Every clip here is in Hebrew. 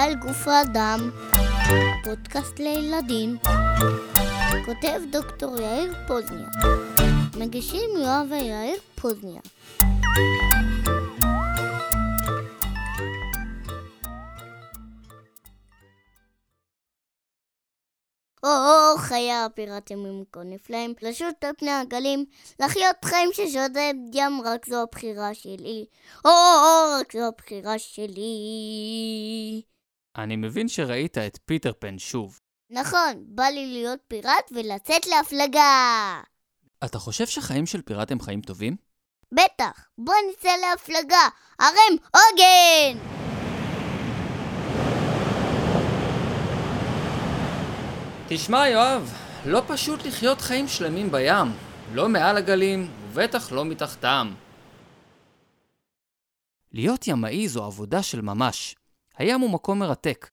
על גוף האדם, פודקאסט לילדים, כותב דוקטור יאיר פוזניה, מגישים יואב ויאיר פוזניה. חיה הפיראטים ממקונף להם, לשוט על פני הגלים, לחיות חיים ששודד ים, רק זו הבחירה שלי. רק זו הבחירה שלי. אני מבין שראית את פיטר פן שוב. נכון, בא לי להיות פיראט ולצאת להפלגה. אתה חושב שחיים של פיראט הם חיים טובים? בטח, בוא נצא להפלגה, ערם עוגן! תשמע יואב, לא פשוט לחיות חיים שלמים בים, לא מעל הגלים ובטח לא מתחתם. להיות ימאי זו עבודה של ממש. הים הוא מקום מרתק.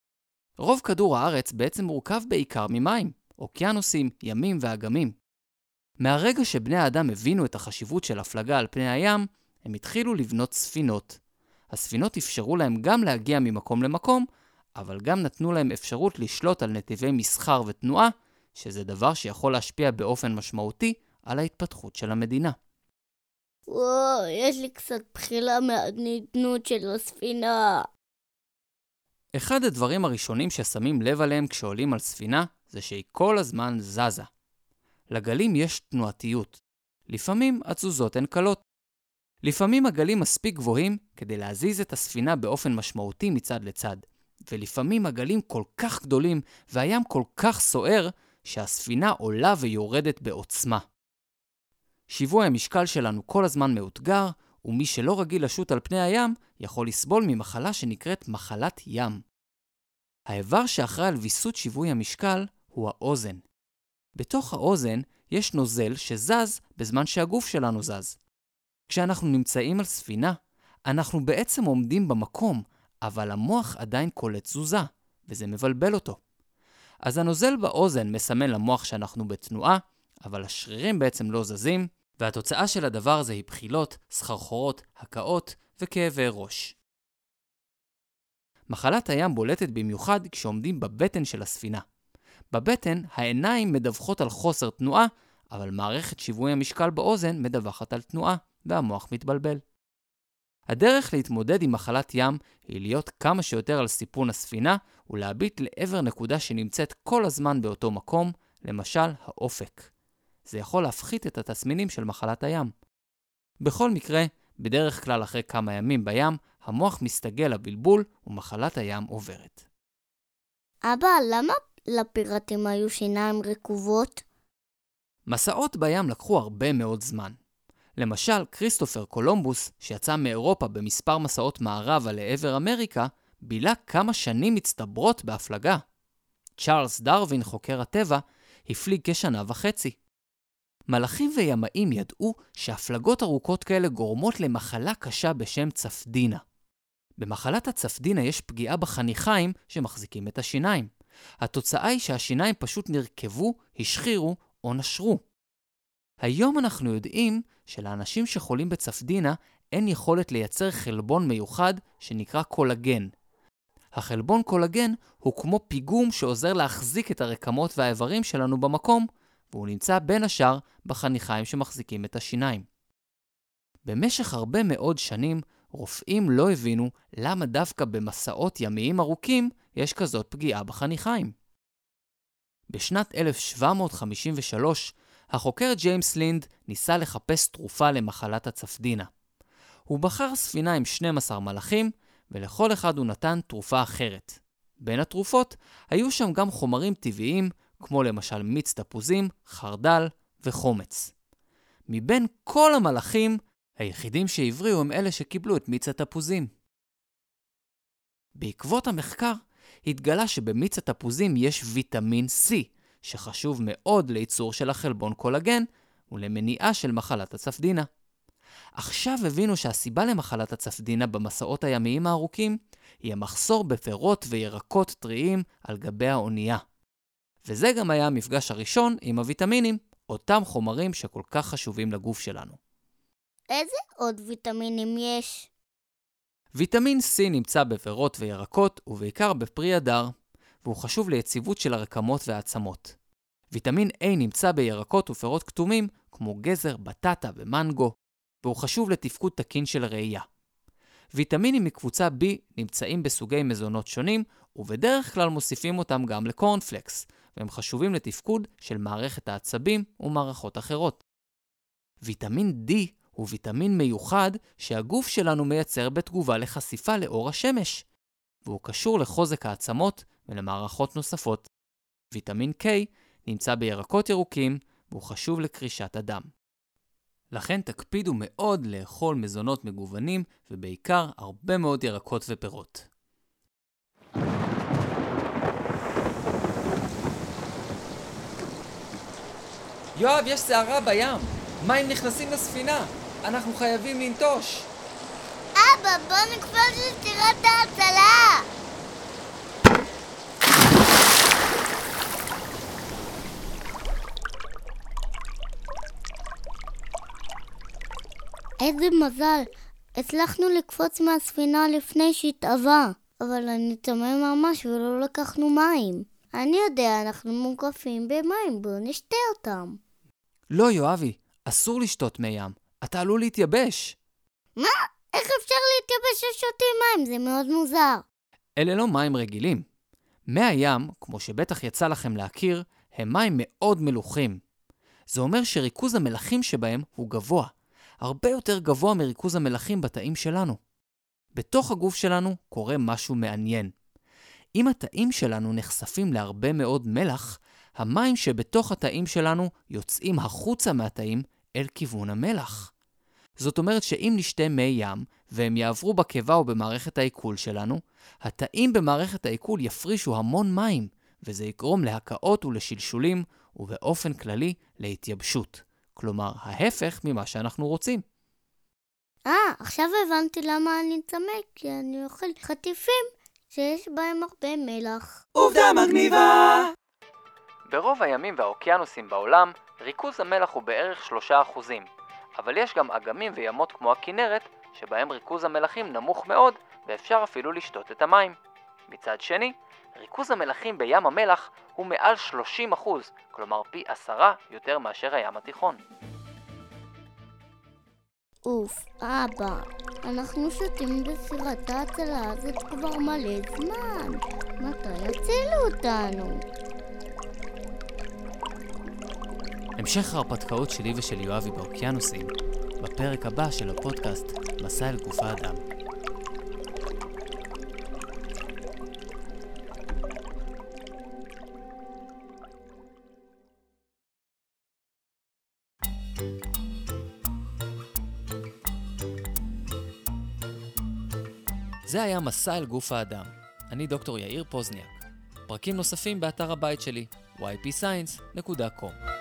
רוב כדור הארץ בעצם מורכב בעיקר ממים, אוקיינוסים, ימים ואגמים. מהרגע שבני האדם הבינו את החשיבות של הפלגה על פני הים, הם התחילו לבנות ספינות. הספינות אפשרו להם גם להגיע ממקום למקום, אבל גם נתנו להם אפשרות לשלוט על נתיבי מסחר ותנועה, שזה דבר שיכול להשפיע באופן משמעותי על ההתפתחות של המדינה. וואו, יש לי קצת בחילה מהנדנות של הספינה. אחד הדברים הראשונים ששמים לב עליהם כשעולים על ספינה, זה שהיא כל הזמן זזה. לגלים יש תנועתיות. לפעמים התזוזות הן קלות. לפעמים הגלים מספיק גבוהים כדי להזיז את הספינה באופן משמעותי מצד לצד. ולפעמים הגלים כל כך גדולים והים כל כך סוער שהספינה עולה ויורדת בעוצמה. שיווי המשקל שלנו כל הזמן מאותגר, ומי שלא רגיל לשוט על פני הים יכול לסבול ממחלה שנקראת מחלת ים. האיבר שאחראי על ויסות שיווי המשקל הוא האוזן. בתוך האוזן יש נוזל שזז בזמן שהגוף שלנו זז. כשאנחנו נמצאים על ספינה, אנחנו בעצם עומדים במקום, אבל המוח עדיין קולט תזוזה, וזה מבלבל אותו. אז הנוזל באוזן מסמן למוח שאנחנו בתנועה, אבל השרירים בעצם לא זזים, והתוצאה של הדבר הזה היא בחילות, סחרחורות, הקאות וכאבי ראש. מחלת הים בולטת במיוחד כשעומדים בבטן של הספינה. בבטן העיניים מדווחות על חוסר תנועה, אבל מערכת שיווי המשקל באוזן מדווחת על תנועה, והמוח מתבלבל. הדרך להתמודד עם מחלת ים היא להיות כמה שיותר על סיפון הספינה ולהביט לעבר נקודה שנמצאת כל הזמן באותו מקום, למשל האופק. זה יכול להפחית את התסמינים של מחלת הים. בכל מקרה, בדרך כלל אחרי כמה ימים בים, המוח מסתגל לבלבול ומחלת הים עוברת. אבא, למה לפיראטים היו שיניים רקובות? מסעות בים לקחו הרבה מאוד זמן. למשל, כריסטופר קולומבוס, שיצא מאירופה במספר מסעות מערבה לעבר אמריקה, בילה כמה שנים מצטברות בהפלגה. צ'ארלס דרווין, חוקר הטבע, הפליג כשנה וחצי. מלאכים וימאים ידעו שהפלגות ארוכות כאלה גורמות למחלה קשה בשם צפדינה. במחלת הצפדינה יש פגיעה בחניכיים שמחזיקים את השיניים. התוצאה היא שהשיניים פשוט נרכבו, השחירו או נשרו. היום אנחנו יודעים שלאנשים שחולים בצפדינה אין יכולת לייצר חלבון מיוחד שנקרא קולגן. החלבון קולגן הוא כמו פיגום שעוזר להחזיק את הרקמות והאיברים שלנו במקום, והוא נמצא בין השאר בחניכיים שמחזיקים את השיניים. במשך הרבה מאוד שנים רופאים לא הבינו למה דווקא במסעות ימיים ארוכים יש כזאת פגיעה בחניכיים. בשנת 1753 החוקר ג'יימס לינד ניסה לחפש תרופה למחלת הצפדינה. הוא בחר ספינה עם 12 מלאכים, ולכל אחד הוא נתן תרופה אחרת. בין התרופות היו שם גם חומרים טבעיים, כמו למשל מיץ תפוזים, חרדל וחומץ. מבין כל המלאכים, היחידים שהבריאו הם אלה שקיבלו את מיץ התפוזים. בעקבות המחקר, התגלה שבמיץ התפוזים יש ויטמין C, שחשוב מאוד לייצור של החלבון קולגן ולמניעה של מחלת הצפדינה. עכשיו הבינו שהסיבה למחלת הצפדינה במסעות הימיים הארוכים היא המחסור בפירות וירקות טריים על גבי האונייה. וזה גם היה המפגש הראשון עם הוויטמינים, אותם חומרים שכל כך חשובים לגוף שלנו. איזה עוד ויטמינים יש? ויטמין C נמצא בפירות וירקות ובעיקר בפרי הדר, והוא חשוב ליציבות של הרקמות והעצמות. ויטמין A נמצא בירקות ופירות כתומים כמו גזר, בטטה ומנגו, והוא חשוב לתפקוד תקין של הראייה. ויטמינים מקבוצה B נמצאים בסוגי מזונות שונים, ובדרך כלל מוסיפים אותם גם לקורנפלקס, והם חשובים לתפקוד של מערכת העצבים ומערכות אחרות. ויטמין D הוא ויטמין מיוחד שהגוף שלנו מייצר בתגובה לחשיפה לאור השמש, והוא קשור לחוזק העצמות ולמערכות נוספות. ויטמין K נמצא בירקות ירוקים, והוא חשוב לקרישת הדם. לכן תקפידו מאוד לאכול מזונות מגוונים, ובעיקר הרבה מאוד ירקות ופירות. יואב, יש סערה בים. מים נכנסים לספינה. אנחנו חייבים לנטוש. אבא, בוא נקפוץ לסירת ההצלה. איזה מזל, הצלחנו לקפוץ מהספינה לפני שהתאווה, אבל אני תמה ממש ולא לקחנו מים. אני יודע, אנחנו מוקפים במים, בואו נשתה אותם. לא יואבי, אסור לשתות מי ים, אתה עלול להתייבש. מה? איך אפשר להתייבש ששותים מים? זה מאוד מוזר. אלה לא מים רגילים. מי הים, כמו שבטח יצא לכם להכיר, הם מים מאוד מלוחים. זה אומר שריכוז המלחים שבהם הוא גבוה. הרבה יותר גבוה מריכוז המלחים בתאים שלנו. בתוך הגוף שלנו קורה משהו מעניין. אם התאים שלנו נחשפים להרבה מאוד מלח, המים שבתוך התאים שלנו יוצאים החוצה מהתאים אל כיוון המלח. זאת אומרת שאם נשתה מי ים והם יעברו בקיבה או במערכת העיכול שלנו, התאים במערכת העיכול יפרישו המון מים, וזה יקרום להקאות ולשלשולים ובאופן כללי להתייבשות. כלומר, ההפך ממה שאנחנו רוצים. עכשיו הבנתי למה אני צמא, כי אני אוכל חטיפים שיש בהם הרבה מלח. עובדה מגניבה! ברוב הימים והאוקיינוסים בעולם, ריכוז המלח הוא בערך 3%, אבל יש גם אגמים וימות כמו הכינרת, שבהם ריכוז המלחים נמוך מאוד, ואפשר אפילו לשתות את המים. מצד שני, ריכוז המלחים בים המלח הוא מעל 30%, כלומר פי 10 יותר מאשר הים התיכון. אבא, אנחנו שותים בסירת ההצלה הזאת כבר מלא זמן. מתי יצילו אותנו? המשך ההרפתקאות שלי ושל יואבי באוקיינוסים, בפרק הבא של הפודקאסט מסע אל גוף האדם. זה היה מסע אל גוף האדם. אני דוקטור יאיר פוזניה. פרקים נוספים באתר הבית שלי, ypscience.com.